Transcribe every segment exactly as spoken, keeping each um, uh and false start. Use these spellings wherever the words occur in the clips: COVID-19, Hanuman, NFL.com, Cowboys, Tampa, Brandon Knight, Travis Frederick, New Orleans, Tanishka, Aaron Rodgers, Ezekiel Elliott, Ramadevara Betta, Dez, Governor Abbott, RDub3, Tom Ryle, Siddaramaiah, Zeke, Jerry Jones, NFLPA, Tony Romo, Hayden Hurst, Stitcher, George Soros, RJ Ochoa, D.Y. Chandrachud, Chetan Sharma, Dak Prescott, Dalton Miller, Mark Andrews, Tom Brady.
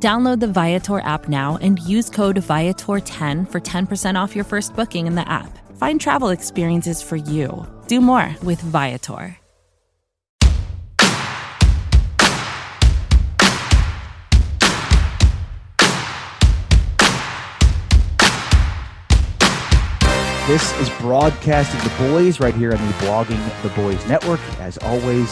Download the Viator app now and use code Viator ten for ten percent off your first booking in the app. Find travel experiences for you. Do more with Viator. This is Broadcasting the Boys right here on the Blogging the Boys Network. As always,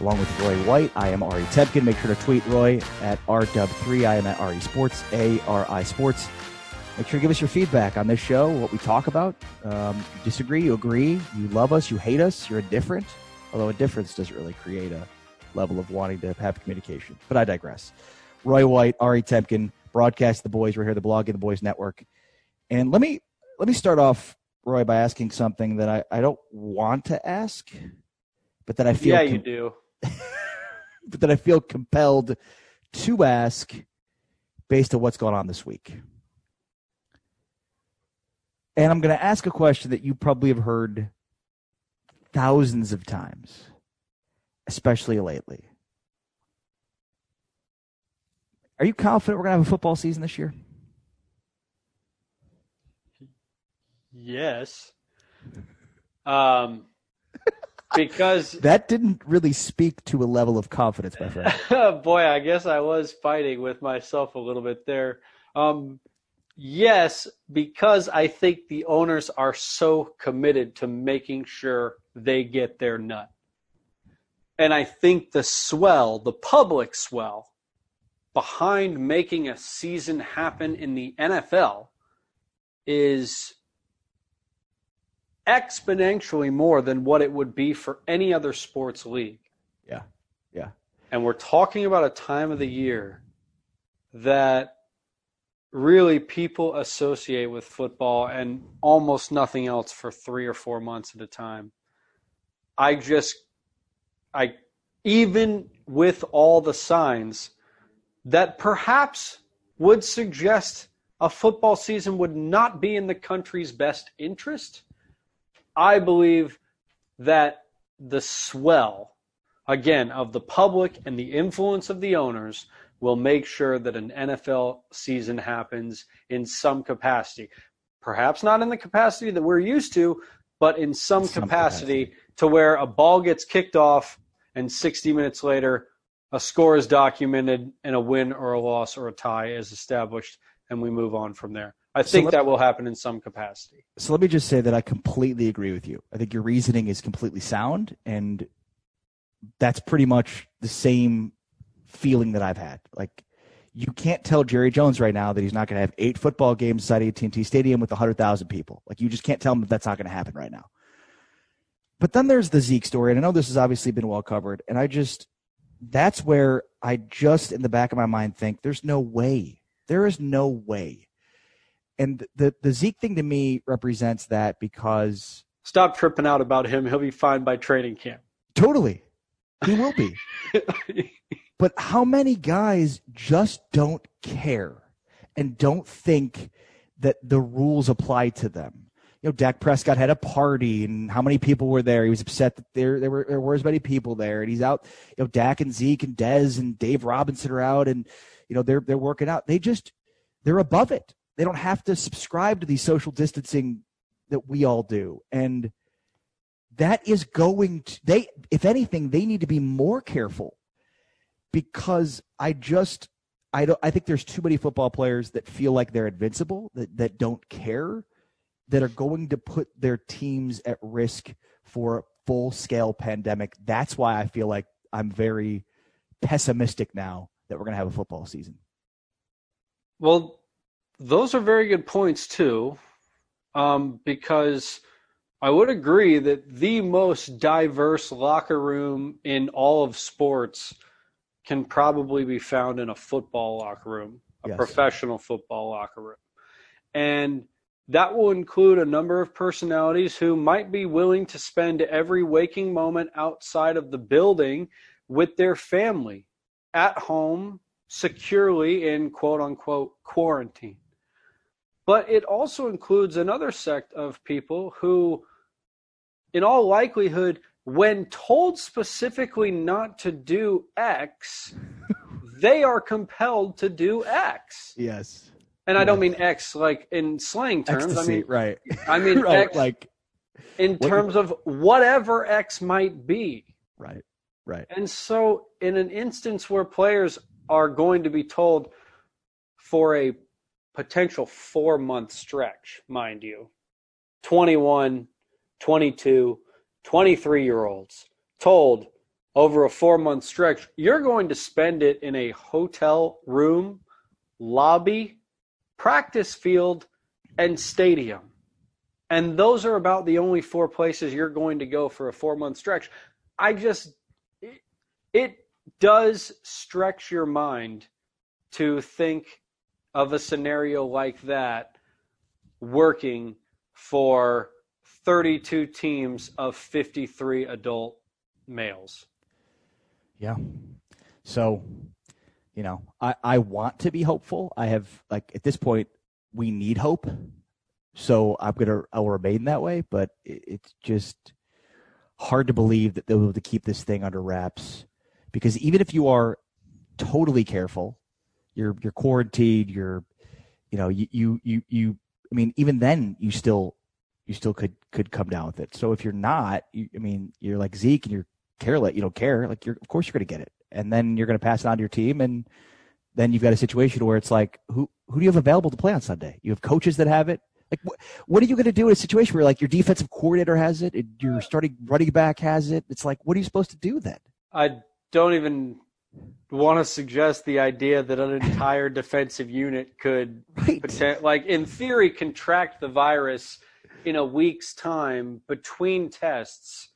along with Roy White, I am Ari Temkin. Make sure to tweet Roy at R Dub three. I am at Ari Sports, A R I Sports. Make sure to give us your feedback on this show, what we talk about. Um, disagree, you agree, you love us, you hate us, you're indifferent. Although indifference doesn't really create a level of wanting to have communication. But I digress. Roy White, Ari Temkin, Broadcast the Boys right here, the Blogging the Boys Network. And let me let me start off, Roy, by asking something that I, I don't want to ask, but that I feel yeah, com- you do. But that I feel compelled to ask based on what's going on this week. And I'm going to ask a question that you probably have heard thousands of times, especially lately. Are you confident we're going to have a football season this year? Yes. Um, because that didn't really speak to a level of confidence, my friend. Boy, I guess I was fighting with myself a little bit there. Um, yes, because I think the owners are so committed to making sure they get their nut. And I think the swell, the public swell, behind making a season happen in the N F L is exponentially more than what it would be for any other sports league. Yeah, yeah. And we're talking about a time of the year that really people associate with football and almost nothing else for three or four months at a time. I just, I, even with all the signs that perhaps would suggest a football season would not be in the country's best interest, I believe that the swell, again, of the public and the influence of the owners will make sure that an N F L season happens in some capacity. Perhaps not in the capacity that we're used to, but in some, some capacity, capacity to where a ball gets kicked off and sixty minutes later a score is documented and a win or a loss or a tie is established and we move on from there. I think so let, that will happen in some capacity. So let me just say that I completely agree with you. I think your reasoning is completely sound, and that's pretty much the same feeling that I've had. Like, you can't tell Jerry Jones right now that he's not going to have eight football games inside A T and T Stadium with one hundred thousand people. Like, you just can't tell him that that's not going to happen right now. But then there's the Zeke story, and I know this has obviously been well covered, and I just – that's where I just in the back of my mind think there's no way. There is no way. And the, the Zeke thing to me represents that because... Stop tripping out about him. He'll be fine by training camp. Totally. He will be. But how many guys just don't care and don't think that the rules apply to them? You know, Dak Prescott had a party, and how many people were there? He was upset that there there were there were as many people there, and he's out. You know, Dak and Zeke and Dez and Dave Robinson are out, and, you know, they're they're working out. They just, they're above it. They don't have to subscribe to the social distancing that we all do. And that is going to, they, if anything, they need to be more careful because I just, I don't, I think there's too many football players that feel like they're invincible, that, that don't care, that are going to put their teams at risk for a full scale pandemic. That's why I feel like I'm very pessimistic now that we're going to have a football season. Well, those are very good points, too, um, because I would agree that the most diverse locker room in all of sports can probably be found in a football locker room, a yes. professional football locker room. And That will include a number of personalities who might be willing to spend every waking moment outside of the building with their family at home securely in quote-unquote quarantine. But it also includes another sect of people who, in all likelihood, when told specifically not to do X, they are compelled to do X. Yes. And I don't mean X like in slang terms. Ecstasy, I mean, right. I mean right, X like in terms what, of whatever X might be. Right, right. And so in an instance where players are going to be told for a potential four-month stretch, mind you, twenty-one, twenty-two, twenty-three-year-olds told over a four-month stretch, you're going to spend it in a hotel room, lobby, practice field, and stadium. And those are about the only four places you're going to go for a four-month stretch. I just, it, it does stretch your mind to think of a scenario like that working for thirty-two teams of fifty-three adult males. Yeah. So... You know, I, I want to be hopeful. I have, like, at this point, we need hope. So I'm gonna I'll remain that way. But it, it's just hard to believe that they'll be able to keep this thing under wraps, because even if you are totally careful, you're you're quarantined. You're, you know, you you you, you I mean, even then, you still you still could could come down with it. So if you're not, you, I mean, you're like Zeke and you're careless. You don't care. Like, you're of course you're gonna get it. And then you're going to pass it on to your team, and then you've got a situation where it's like, who who do you have available to play on Sunday? You have coaches that have it. Like, wh- what are you going to do in a situation where, like, your defensive coordinator has it, and your starting running back has it? It's like, what are you supposed to do then? I don't even want to suggest the idea that an entire defensive unit could, right. pretend, like, in theory, contract the virus in a week's time between tests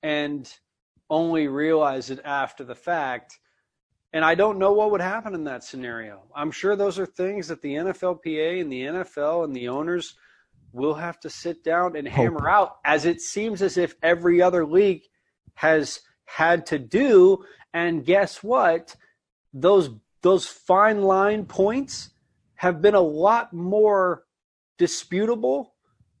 and – only realize it after the fact. And I don't know what would happen in that scenario. I'm sure those are things that the N F L P A and the N F L and the owners will have to sit down and hammer out, as it seems as if every other league has had to do. And guess what? Those those fine line points have been a lot more disputable.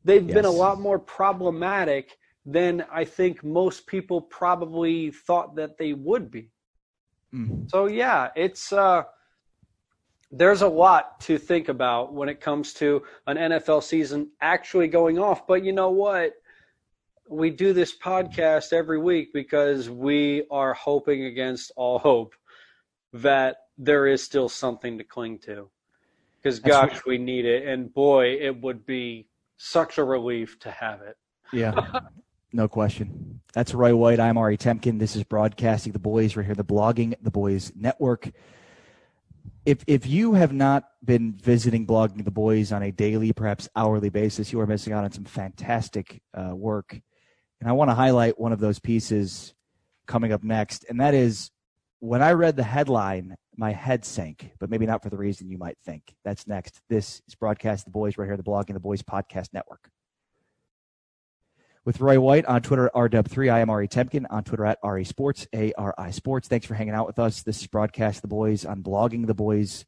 They've yes. been a lot more problematic than I think most people probably thought that they would be. Mm. So yeah, it's uh, there's a lot to think about when it comes to an N F L season actually going off. But you know what? We do this podcast every week because we are hoping against all hope that there is still something to cling to. Because gosh, That's- we need it. And boy, it would be such a relief to have it. Yeah. No question. That's Roy White. I'm Ari Temkin. This is Broadcasting the Boys right here, the Blogging the Boys Network. If if you have not been visiting Blogging the Boys on a daily, perhaps hourly basis, you are missing out on some fantastic uh, work. And I want to highlight one of those pieces coming up next, and that is, when I read the headline, my head sank, but maybe not for the reason you might think. That's next. This is Broadcasting the Boys right here, the Blogging the Boys Podcast Network. With Roy White on Twitter, R Dub three. I am Ari Temkin on Twitter at Ari Sports, A R I Sports. Thanks for hanging out with us. This is Broadcast the Boys on Blogging the Boys,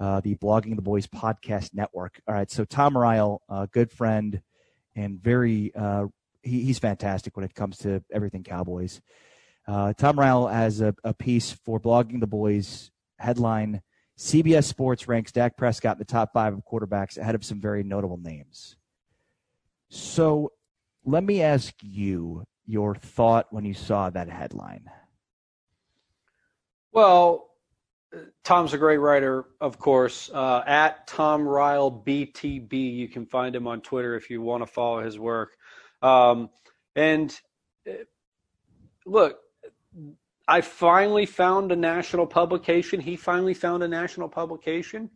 uh, the Blogging the Boys Podcast Network. All right, so Tom Ryle, a uh, good friend, and very uh, he, he's fantastic when it comes to everything Cowboys. Uh, Tom Ryle has a, a piece for Blogging the Boys, headline, C B S Sports ranks Dak Prescott in the top five of quarterbacks ahead of some very notable names. So let me ask you your thought when you saw that headline. Well, Tom's a great writer, of course. Uh, at Tom Ryle B T B, you can find him on Twitter if you want to follow his work. Um, and look, I finally found a national publication. He finally found a national publication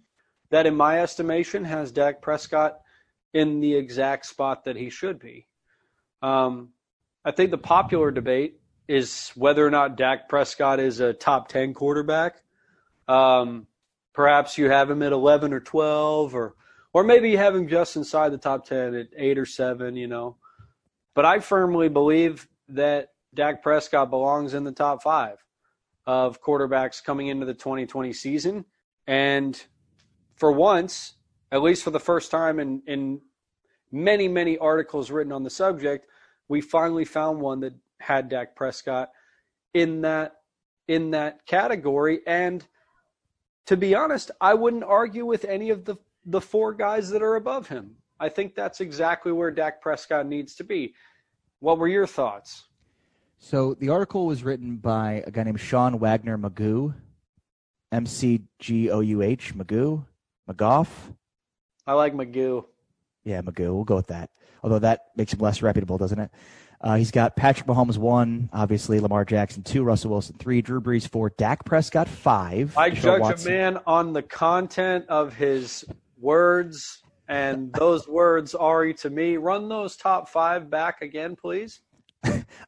that, in my estimation, has Dak Prescott in the exact spot that he should be. Um, I think the popular debate is whether or not Dak Prescott is a top ten quarterback. Um, perhaps you have him at eleven or twelve or, Or maybe you have him just inside the top ten at eight or seven, you know. But I firmly believe that Dak Prescott belongs in the top five of quarterbacks coming into the twenty twenty season. And for once, at least for the first time in, in many, many articles written on the subject, we finally found one that had Dak Prescott in that in that category. And to be honest, I wouldn't argue with any of the, the four guys that are above him. I think that's exactly where Dak Prescott needs to be. What were your thoughts? So the article was written by a guy named Sean Wagner-McGough, M C G O U H, McGough, McGough. I like McGough. Yeah, McGough. We'll go with that. Although that makes him less reputable, doesn't it? Uh, he's got Patrick Mahomes one, obviously, Lamar Jackson two, Russell Wilson three, Drew Brees four, Dak Prescott five. I judge Watson. A man on the content of his words, and those words, Ari, to me, run those top five back again, please.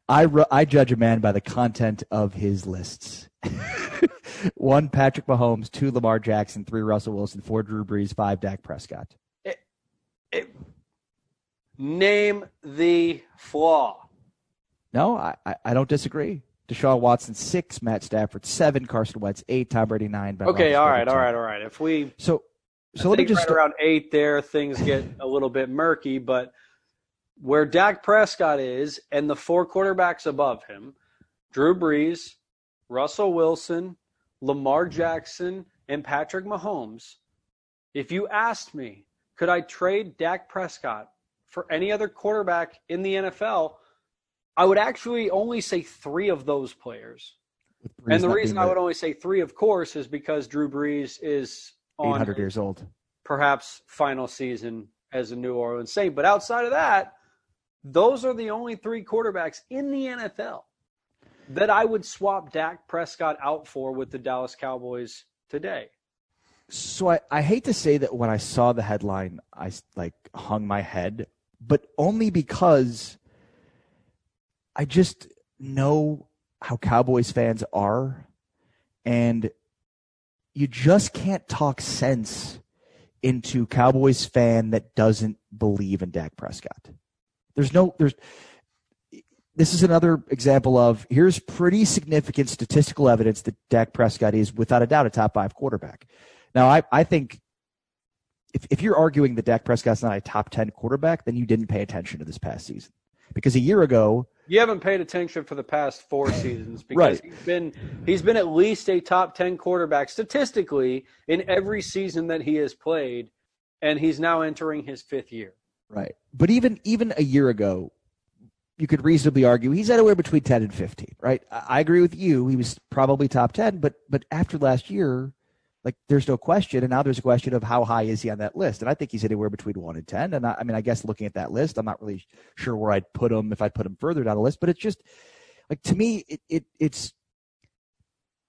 I, ru- I judge a man by the content of his lists. One, Patrick Mahomes, two, Lamar Jackson, three, Russell Wilson, four, Drew Brees, five, Dak Prescott. It, it, name the flaw. No, I, I don't disagree. Deshaun Watson, six, Matt Stafford, seven, Carson Wentz, eight, Tom Brady, nine. Ben okay, Roberts, all right, all right, all right. If we so, so let me just right around eight there, things get a little bit murky, but where Dak Prescott is and the four quarterbacks above him, Drew Brees, Russell Wilson, Lamar Jackson, and Patrick Mahomes, if you asked me, could I trade Dak Prescott for any other quarterback in the N F L, I would actually only say three of those players. And the reason I would only say three, of course, is because Drew Brees is on eight hundred years old, perhaps final season as a New Orleans Saint. But outside of that, those are the only three quarterbacks in the N F L that I would swap Dak Prescott out for with the Dallas Cowboys today. So I, I hate to say that when I saw the headline, I like hung my head, but only because I just know how Cowboys fans are, and you just can't talk sense into Cowboys fan that doesn't believe in Dak Prescott. There's no, there's, this is another example of here's pretty significant statistical evidence that Dak Prescott is without a doubt a top five quarterback. Now, I, I think if if you're arguing that Dak Prescott's not a top ten quarterback, then you didn't pay attention to this past season. Because a year ago, you haven't paid attention for the past four seasons because right. he's been he's been at least a top ten quarterback statistically in every season that he has played, and he's now entering his fifth year. Right. But even even a year ago, you could reasonably argue he's anywhere between ten and fifteen, right? I, I agree with you. He was probably top ten, but but after last year, like, there's no question, and now there's a question of how high is he on that list, and I think he's anywhere between one and ten, and I, I mean, I guess looking at that list, I'm not really sure where I'd put him if I'd put him further down the list, but it's just, like, to me, it, it it's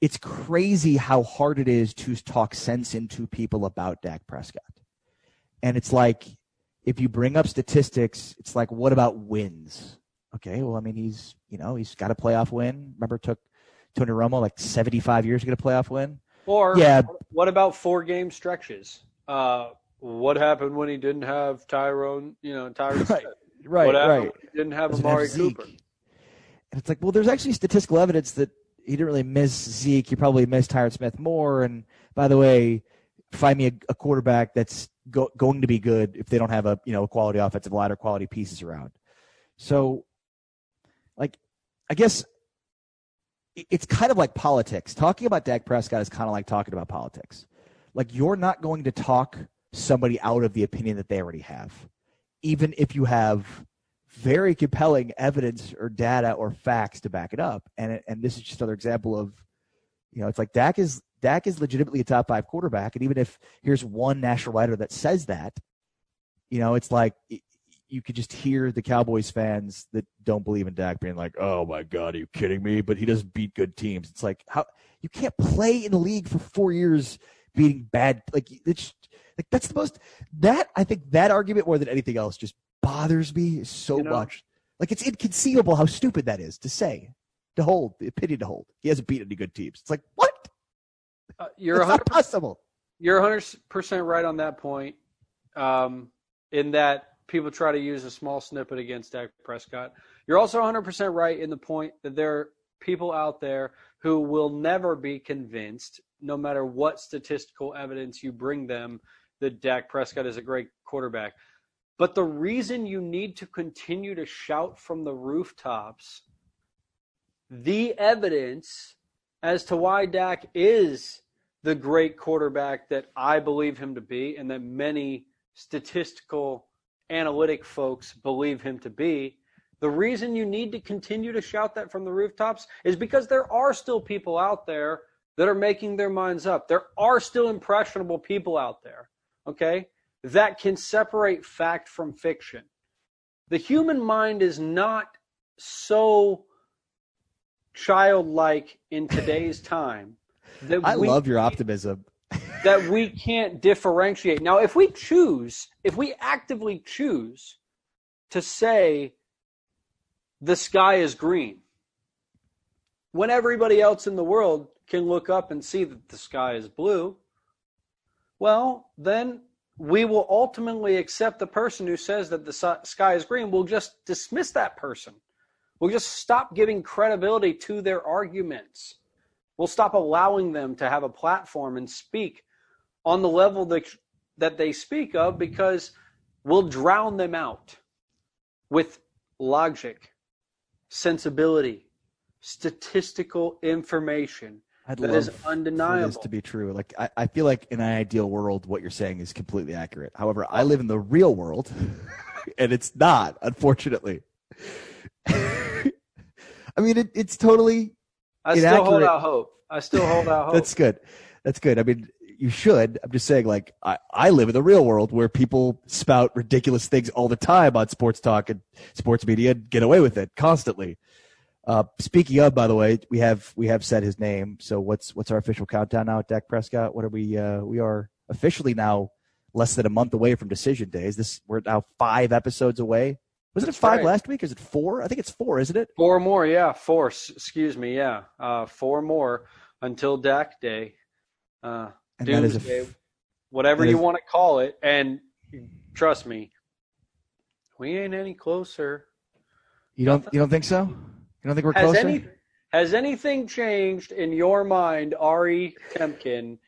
it's crazy how hard it is to talk sense into people about Dak Prescott, and it's like, if you bring up statistics, it's like, what about wins? Okay, well, I mean, he's, you know, he's got a playoff win. Remember, it took Tony Romo, like, seventy-five years to get a playoff win? Or yeah. What about four-game stretches? Uh, what happened when he didn't have Tyrone, you know, Tyrone Smith? Right, what happened right. When he didn't have Amari Cooper? And it's like, well, there's actually statistical evidence that he didn't really miss Zeke. You probably missed Tyron Smith more. And, by the way, find me a, a quarterback that's go, going to be good if they don't have a, you know, a quality offensive line or quality pieces around. So, like, I guess – it's kind of like politics. Talking about Dak Prescott is kind of like talking about politics. Like, you're not going to talk somebody out of the opinion that they already have, even if you have very compelling evidence or data or facts to back it up. And and this is just another example of, you know, it's like Dak is Dak is legitimately a top five quarterback. And even if here's one national writer that says that, you know, it's like it, you could just hear the Cowboys fans that don't believe in Dak being like, oh, my God, are you kidding me? But he doesn't beat good teams. It's like, how you can't play in the league for four years beating bad. Like, it's, like that's the most – that I think that argument more than anything else just bothers me so you know, much. Like, it's inconceivable how stupid that is to say, to hold, the opinion to hold. He hasn't beat any good teams. It's like, what? Uh, you're one hundred percent, not possible. You're one hundred percent right on that point. um, in that people try to use a small snippet against Dak Prescott. You're also one hundred percent right in the point that there are people out there who will never be convinced, no matter what statistical evidence you bring them, that Dak Prescott is a great quarterback. But the reason you need to continue to shout from the rooftops the evidence as to why Dak is the great quarterback that I believe him to be and that many statistical analytic folks believe him to be, the reason you need to continue to shout that from the rooftops is because there are still people out there that are making their minds up. There are still impressionable people out there, okay, that can separate fact from fiction. The human mind is not so childlike in today's time that I we, love your optimism. that we can't differentiate. Now, if we choose, if we actively choose to say the sky is green, when everybody else in the world can look up and see that the sky is blue, well, then we will ultimately accept the person who says that the sky is green. We'll just dismiss that person. We'll just stop giving credibility to their arguments. We'll stop allowing them to have a platform and speak on the level that, that they speak of, because we'll drown them out with logic, sensibility, statistical information. I'd that love is undeniable. For this to be true. Like I, I feel like in an ideal world, what you're saying is completely accurate. However, I live in the real world, and it's not, unfortunately. I mean, it, it's totally I inaccurate. still hold out hope. I still hold out hope. That's good. That's good. I mean, you should. I'm just saying, like, I, I live in the real world where people spout ridiculous things all the time on sports talk and sports media and get away with it constantly. Uh, speaking of, by the way, we have we have said his name. So what's what's our official countdown now at Dak Prescott? What are we? Uh, we are officially now less than a month away from decision day. Is this we're now five episodes away? Was That's it five right. last week? Is it four? I think it's four, isn't it? Four more, yeah. Four. Excuse me, yeah. Uh, four more until Dak Day, uh, and Doomsday, f- whatever you is- want to call it. And trust me, we ain't any closer. You don't? Nothing. You don't think so? You don't think we're closer? Has, any, has anything changed in your mind, Ari Temkin,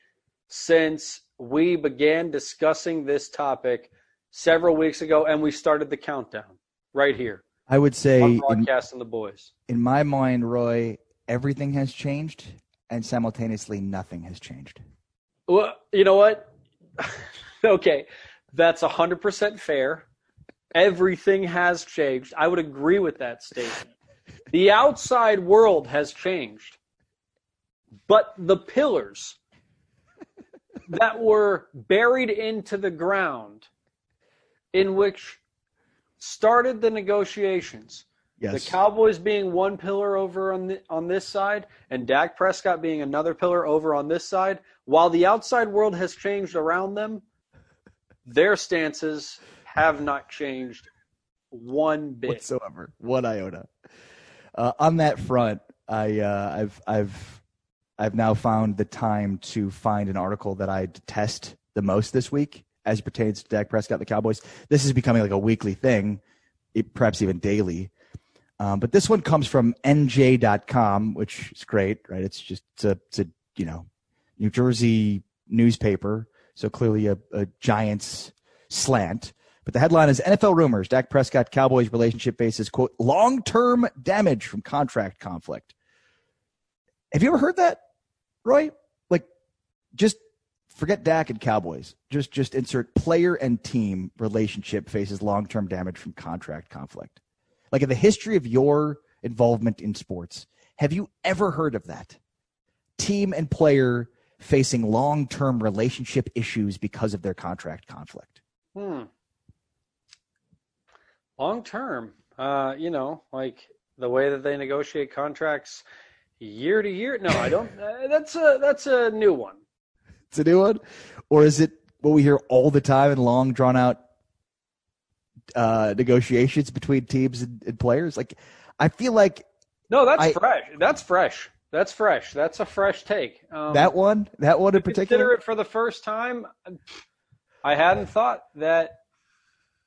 since we began discussing this topic several weeks ago and we started the countdown right here? I would say on Broadcasting the Boys. In my mind, Roy, everything has changed and simultaneously nothing has changed. Well, you know what? Okay, that's one hundred percent fair. Everything has changed. I would agree with that statement. The outside world has changed, but the pillars that were buried into the ground in which started the negotiations, yes. The Cowboys being one pillar over on, the, on this side and Dak Prescott being another pillar over on this side, while the outside world has changed around them, their stances have not changed one bit. Whatsoever. One iota. Uh, on that front, I, uh, I've I've I've now found the time to find an article that I detest the most this week as it pertains to Dak Prescott and the Cowboys. This is becoming like a weekly thing, it, perhaps even daily. Um, but this one comes from N J dot com, which is great, right? It's just it's a, it's a you know New Jersey newspaper, so clearly a, a Giants slant. But the headline is N F L rumors. Dak Prescott Cowboys relationship faces, quote, long-term damage from contract conflict. Have you ever heard that, Roy? Like, just forget Dak and Cowboys. Just just insert player and team relationship faces long-term damage from contract conflict. Like, in the history of your involvement in sports, have you ever heard of that? Team and player facing long-term relationship issues because of their contract conflict. Hmm. Long term, uh, you know, like the way that they negotiate contracts year to year. No, I don't. Uh, that's a that's a new one. It's a new one, or is it what we hear all the time in long, drawn out uh, negotiations between teams and, and players? Like, I feel like no, that's I, fresh. That's fresh. That's fresh. That's a fresh take. Um, that one, that one in particular. Consider it for the first time. I hadn't thought that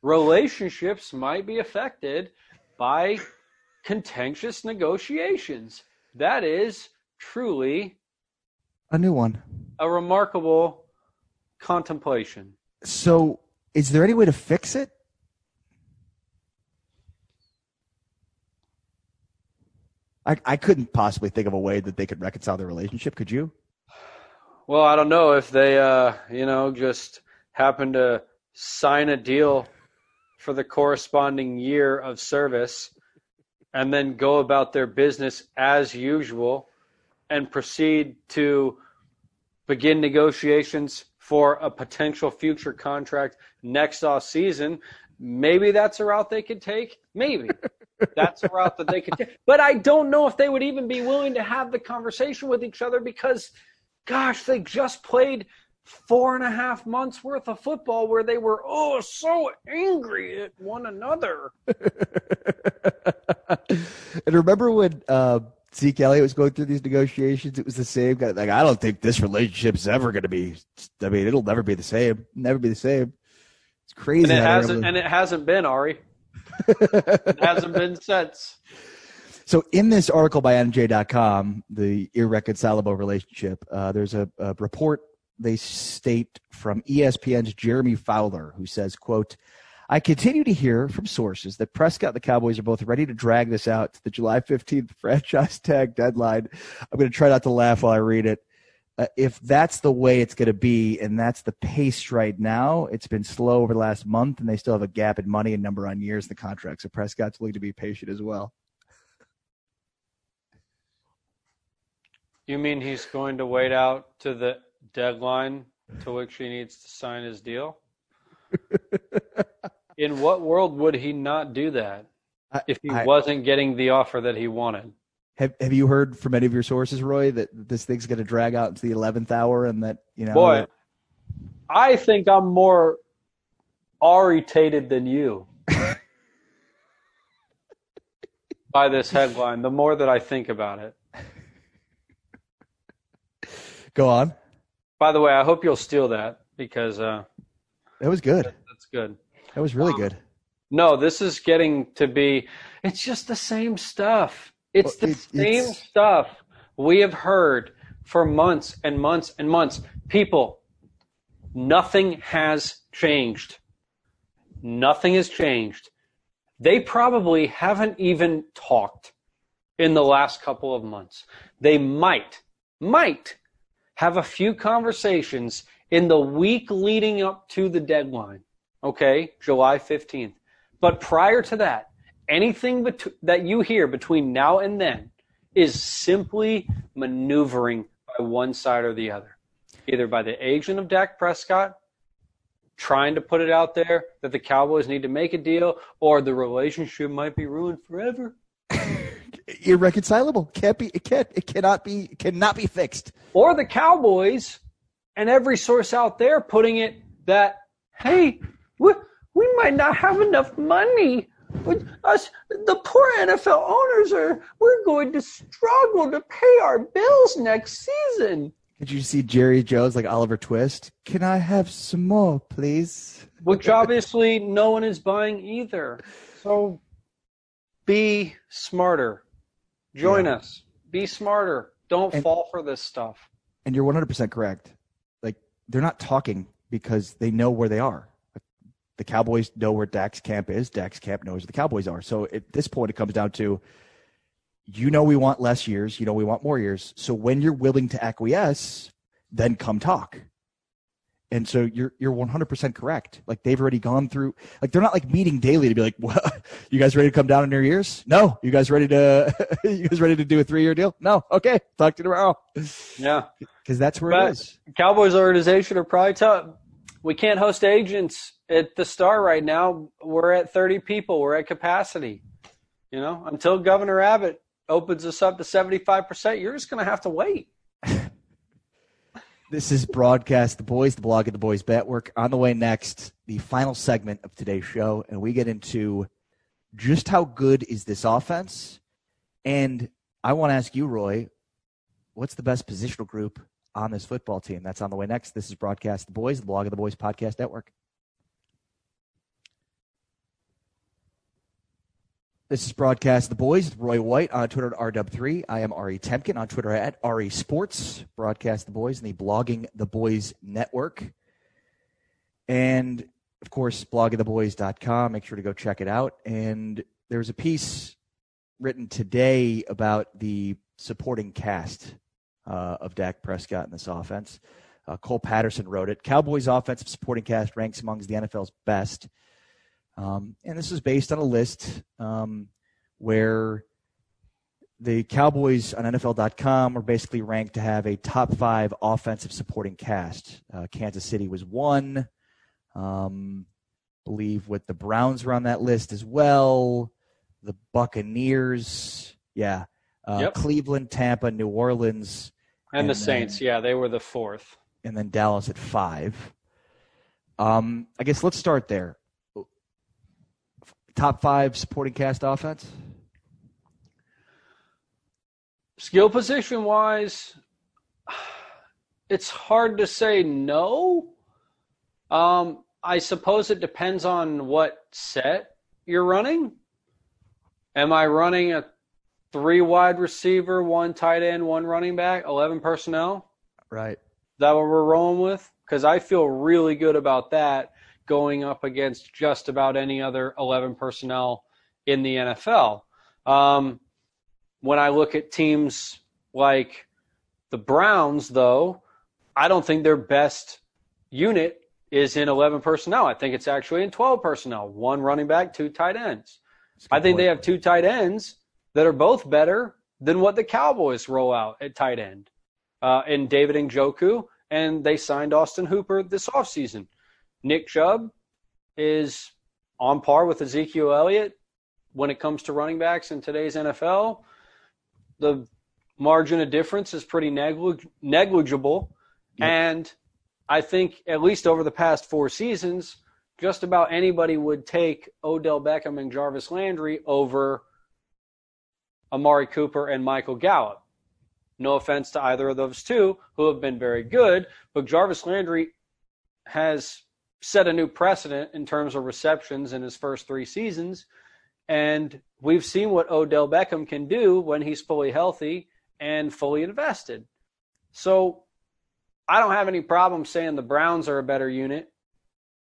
relationships might be affected by contentious negotiations. That is truly a new one. A remarkable contemplation. So is there any way to fix it? I, I couldn't possibly think of a way that they could reconcile their relationship. Could you? Well, I don't know if they, uh, you know, just happen to sign a deal for the corresponding year of service and then go about their business as usual and proceed to begin negotiations for a potential future contract next offseason. Maybe that's a route they could take. Maybe. That's a route that they could take. But I don't know if they would even be willing to have the conversation with each other because, gosh, they just played four and a half months worth of football where they were, oh, so angry at one another. And remember when uh, Zeke Elliott was going through these negotiations? It was the same guy. Like, I don't think this relationship's ever going to be – I mean, it'll never be the same. Never be the same. It's crazy. And it hasn't, really... and it hasn't been, Ari. It hasn't been since. So in this article by N J dot com, the irreconcilable relationship, uh, there's a, a report they state from E S P N's Jeremy Fowler, who says, quote, I continue to hear from sources that Prescott and the Cowboys are both ready to drag this out to the July fifteenth franchise tag deadline. I'm going to try not to laugh while I read it. Uh, if that's the way it's going to be, and that's the pace right now, it's been slow over the last month, and they still have a gap in money and number on years in the contract. So Prescott's willing to be patient as well. You mean he's going to wait out to the deadline to which he needs to sign his deal? In what world would he not do that I, if he I, wasn't getting the offer that he wanted? Have Have you heard from any of your sources, Roy, that this thing's going to drag out to the eleventh hour and that, you know? Boy, that... I think I'm more irritated than you by this headline, the more that I think about it. Go on. By the way, I hope you'll steal that because uh, that was good. That, that's good. That was really um, good. No, this is getting to be – it's just the same stuff. It's well, the it, same it's... stuff we have heard for months and months and months. People, nothing has changed. Nothing has changed. They probably haven't even talked in the last couple of months. They might, might have a few conversations in the week leading up to the deadline, okay, July fifteenth. But prior to that, anything bet- that you hear between now and then is simply maneuvering by one side or the other, either by the agent of Dak Prescott trying to put it out there that the Cowboys need to make a deal, or the relationship might be ruined forever. Irreconcilable. Can't be. It can't. It cannot be. It cannot be fixed. Or the Cowboys and every source out there putting it that, hey, we, we might not have enough money. Us, the poor N F L owners are. We're going to struggle to pay our bills next season. Did you see Jerry Jones like Oliver Twist? Can I have some more, please? Which obviously no one is buying either. So be smarter. Join yeah. us. Be smarter. Don't and, fall for this stuff. And you're one hundred percent correct. Like, they're not talking because they know where they are. Like, the Cowboys know where Dak's camp is. Dak's camp knows where the Cowboys are. So at this point, it comes down to, you know, we want less years. You know, we want more years. So when you're willing to acquiesce, then come talk. And so you're you're one hundred percent correct. Like, they've already gone through. Like, they're not like meeting daily to be like, well, you guys ready to come down in your years? No. You guys ready to you guys ready to do a three-year deal? No. Okay. Talk to you tomorrow. Yeah. Because that's where but it is. Cowboys organization are probably tough. We can't host agents at the Star right now. We're at thirty people. We're at capacity. You know, until Governor Abbott opens us up to seventy-five percent, you're just going to have to wait. This is Broadcast the Boys, the blog of the Boys Network. On the way next, the final segment of today's show, and we get into just how good is this offense. And I want to ask you, Roy, what's the best positional group on this football team. That's on the way next. This is Broadcast the Boys, the Blog of the Boys Podcast Network. This is Broadcast the Boys with Roy White on Twitter at R Dub three. I am Ari Temkin on Twitter at Ari Sports. Broadcast the Boys and the Blogging the Boys Network. And, of course, blogging the boys dot com. Make sure to go check it out. And there's a piece written today about the supporting cast uh, of Dak Prescott in this offense. Uh, Cole Patterson wrote it. Cowboys offensive supporting cast ranks amongst the N F L's best. Um, and this is based on a list um, where the Cowboys on N F L dot com are basically ranked to have a top five offensive supporting cast. Uh, Kansas City was one. Um, believe what the Browns were on that list as well. The Buccaneers, yeah. Uh, yep. Cleveland, Tampa, New Orleans. And, and the then, Saints, yeah, they were the fourth. And then Dallas at five. Um, I guess let's start there. Top five supporting cast offense? Skill position-wise, it's hard to say no. Um, I suppose it depends on what set you're running. Am I running a three wide receiver, one tight end, one running back, eleven personnel? Right. Is that what we're rolling with? Because I feel really good about that, going up against just about any other eleven personnel in the N F L. Um, when I look at teams like the Browns, though, I don't think their best unit is in eleven personnel. I think it's actually in twelve personnel, one running back, two tight ends. I think they have two tight ends that are both better than what the Cowboys roll out at tight end uh, in David Njoku, and they signed Austin Hooper this offseason. Nick Chubb is on par with Ezekiel Elliott when it comes to running backs in today's N F L. The margin of difference is pretty neglig- negligible. Yep. And I think at least over the past four seasons, just about anybody would take Odell Beckham and Jarvis Landry over Amari Cooper and Michael Gallup. No offense to either of those two, who have been very good, but Jarvis Landry has set a new precedent in terms of receptions in his first three seasons. And we've seen what Odell Beckham can do when he's fully healthy and fully invested. So I don't have any problem saying the Browns are a better unit.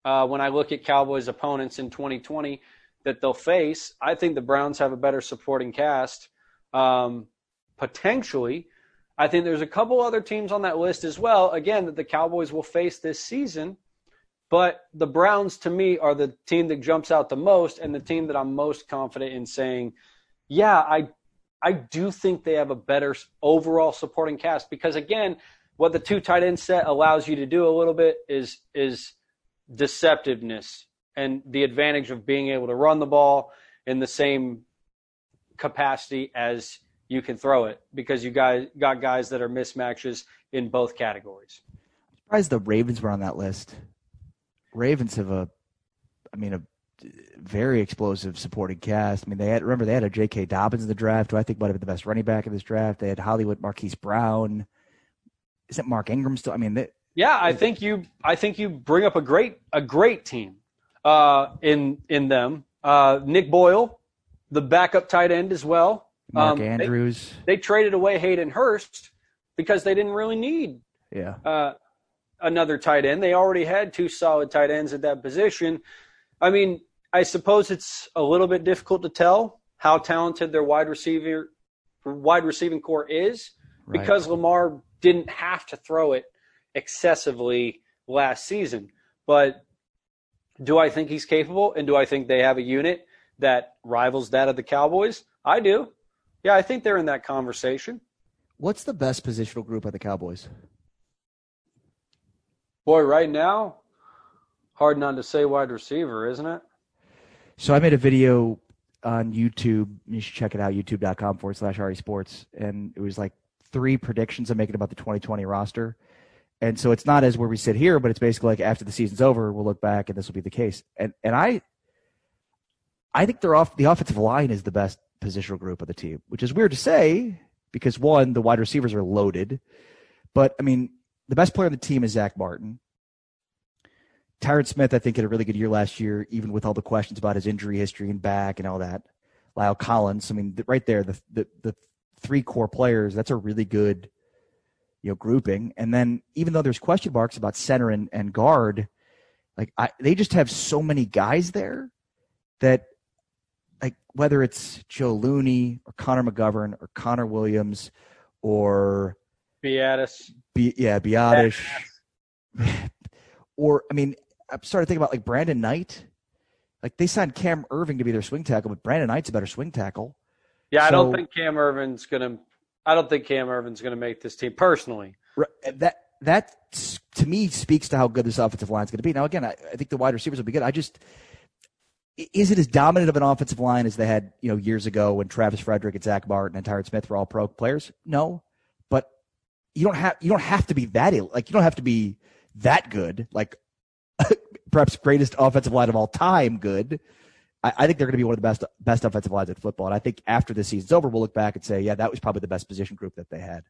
Uh, when I look at Cowboys opponents in twenty twenty that they'll face, I think the Browns have a better supporting cast. Um, potentially, I think there's a couple other teams on that list as well, again, that the Cowboys will face this season. But the Browns, to me, are the team that jumps out the most and the team that I'm most confident in saying, yeah, I I do think they have a better overall supporting cast. Because, again, what the two tight end set allows you to do a little bit is is deceptiveness and the advantage of being able to run the ball in the same capacity as you can throw it, because you guys got guys that are mismatches in both categories. I'm surprised the Ravens were on that list. Ravens have a, I mean, a very explosive supporting cast. I mean, they had, remember they had a J K Dobbins in the draft, who I think might have been the best running back in this draft. They had Hollywood Marquise Brown. Isn't Mark Ingram still? I mean, they, yeah, I think you, I think you bring up a great, a great team uh, in in them. Uh, Nick Boyle, the backup tight end as well. Mark um, Andrews. They, they traded away Hayden Hurst because they didn't really need. Yeah. Uh, another tight end. They already had two solid tight ends at that position. I mean, I suppose it's a little bit difficult to tell how talented their wide receiver, wide receiving core is, right, because Lamar didn't have to throw it excessively last season. But do I think he's capable, and do I think they have a unit that rivals that of the Cowboys? I do. Yeah, I think they're in that conversation. What's the best positional group of the Cowboys? Boy, right now, hard not to say wide receiver, isn't it? So I made a video on YouTube. You should check it out, youtube.com forward slash Ari Sports. And it was like three predictions I'm making about the twenty twenty roster. And so it's not as where we sit here, but it's basically like after the season's over, we'll look back and this will be the case. And and I I think they're off the offensive line is the best positional group of the team, which is weird to say because, one, the wide receivers are loaded. But, I mean, the best player on the team is Zach Martin. Tyron Smith, I think, had a really good year last year, even with all the questions about his injury history and back and all that. Lyle Collins, I mean, right there, the the, the three core players, that's a really good, you know, grouping. And then even though there's question marks about center and, and guard, like I, they just have so many guys there that, like, whether it's Joe Looney or Connor McGovern or Connor Williams or Viator, Be, yeah, Viator, or I mean, I'm starting to think about like Brandon Knight. Like they signed Cam Irving to be their swing tackle, but Brandon Knight's a better swing tackle. Yeah, so, I don't think Cam Irvin's gonna. I don't think Cam Irvin's gonna make this team personally. That that to me speaks to how good this offensive line's gonna be. Now, again, I, I think the wide receivers will be good. I just. Is it as dominant of an offensive line as they had, you know, years ago when Travis Frederick and Zach Martin and Tyron Smith were all pro players? No, but you don't have you don't have to be that ill. Like you don't have to be that good. Like perhaps greatest offensive line of all time. Good, I, I think they're going to be one of the best best offensive lines in football. And I think after this season's over, we'll look back and say, yeah, that was probably the best position group that they had.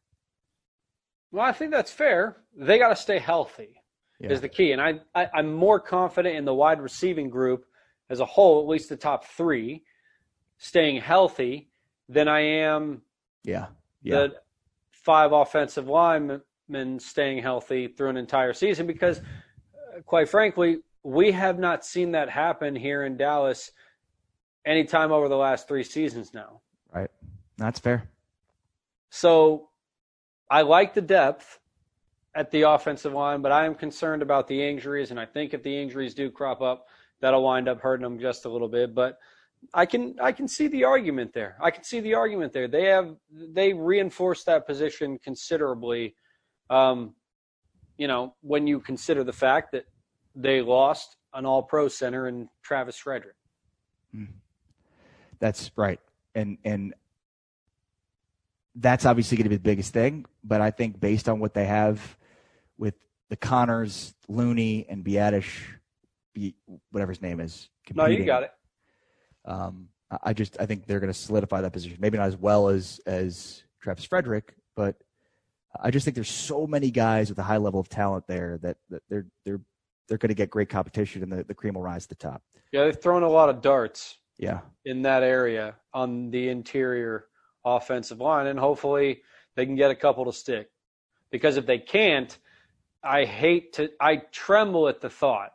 Well, I think that's fair. They got to stay healthy yeah. is the key, and I, I I'm more confident in the wide receiving group as a whole, at least the top three, staying healthy than I am yeah, yeah. the five offensive linemen staying healthy through an entire season because, uh, quite frankly, we have not seen that happen here in Dallas anytime over the last three seasons now. Right. That's fair. So I like the depth at the offensive line, but I am concerned about the injuries, and I think if the injuries do crop up, that'll wind up hurting them just a little bit, but I can I can see the argument there. I can see the argument there. They have they reinforced that position considerably, um, you know, when you consider the fact that they lost an All-Pro center in Travis Frederick. That's right, and and that's obviously going to be the biggest thing. But I think based on what they have with the Connors, Looney, and Biadish. Whatever his name is. Competing. No, you got it. Um, I just I think they're going to solidify that position. Maybe not as well as as Travis Frederick, but I just think there's so many guys with a high level of talent there that, that they're they're they're going to get great competition, and the, the cream will rise to the top. Yeah, they've thrown a lot of darts. Yeah. In that area on the interior offensive line, and hopefully they can get a couple to stick. Because if they can't, I hate to I tremble at the thought.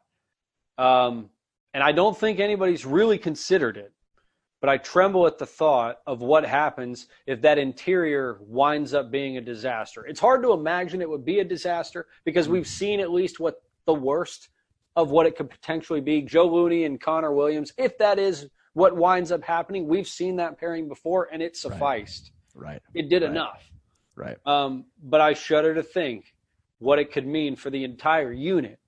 Um, and I don't think anybody's really considered it, but I tremble at the thought of what happens if that interior winds up being a disaster. It's hard to imagine it would be a disaster because we've seen at least what the worst of what it could potentially be. Joe Looney and Connor Williams, if that is what winds up happening, we've seen that pairing before and it sufficed. Right. right. It did right. enough. Right. Um, but I shudder to think what it could mean for the entire unit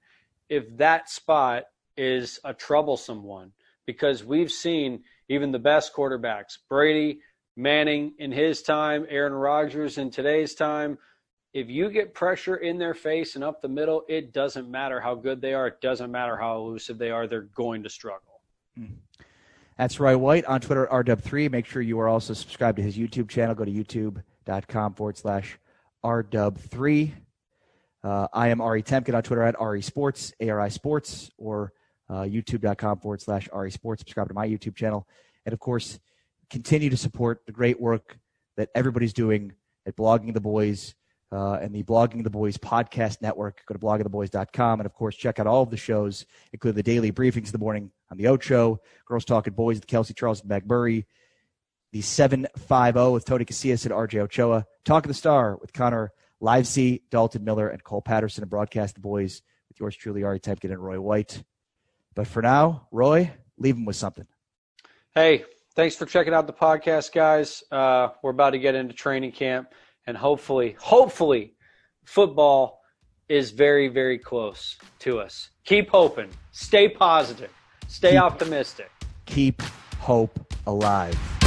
if that spot is a troublesome one, because we've seen even the best quarterbacks, Brady, Manning in his time, Aaron Rodgers in today's time. If you get pressure in their face and up the middle, it doesn't matter how good they are. It doesn't matter how elusive they are. They're going to struggle. That's Roy White on Twitter, R Dub three. Make sure you are also subscribed to his YouTube channel. Go to youtube.com forward slash R Dub three. Uh, I am Ari Temkin on Twitter at Ari Sports, A R I Sports, or Uh, YouTube.com forward slash Ari Sports. Subscribe to my YouTube channel. And, of course, continue to support the great work that everybody's doing at Blogging the Boys uh, and the Blogging the Boys podcast network. Go to blogging the boys dot com. And, of course, check out all of the shows, including the daily briefings in the morning on the Ocho, Girls Talking Boys with Kelsey Charles and McMurray, the seven fifty with Tony Casillas and R J Ochoa, Talk of the Star with Connor Livesey, Dalton Miller, and Cole Patterson, and Broadcast the Boys with yours truly, Ari Temkin and Roy White. But for now, Roy, leave him with something. Hey, thanks for checking out the podcast, guys. Uh, we're about to get into training camp, and hopefully, hopefully, football is very, very close to us. Keep hoping. Stay positive. Stay keep, optimistic. Keep hope alive.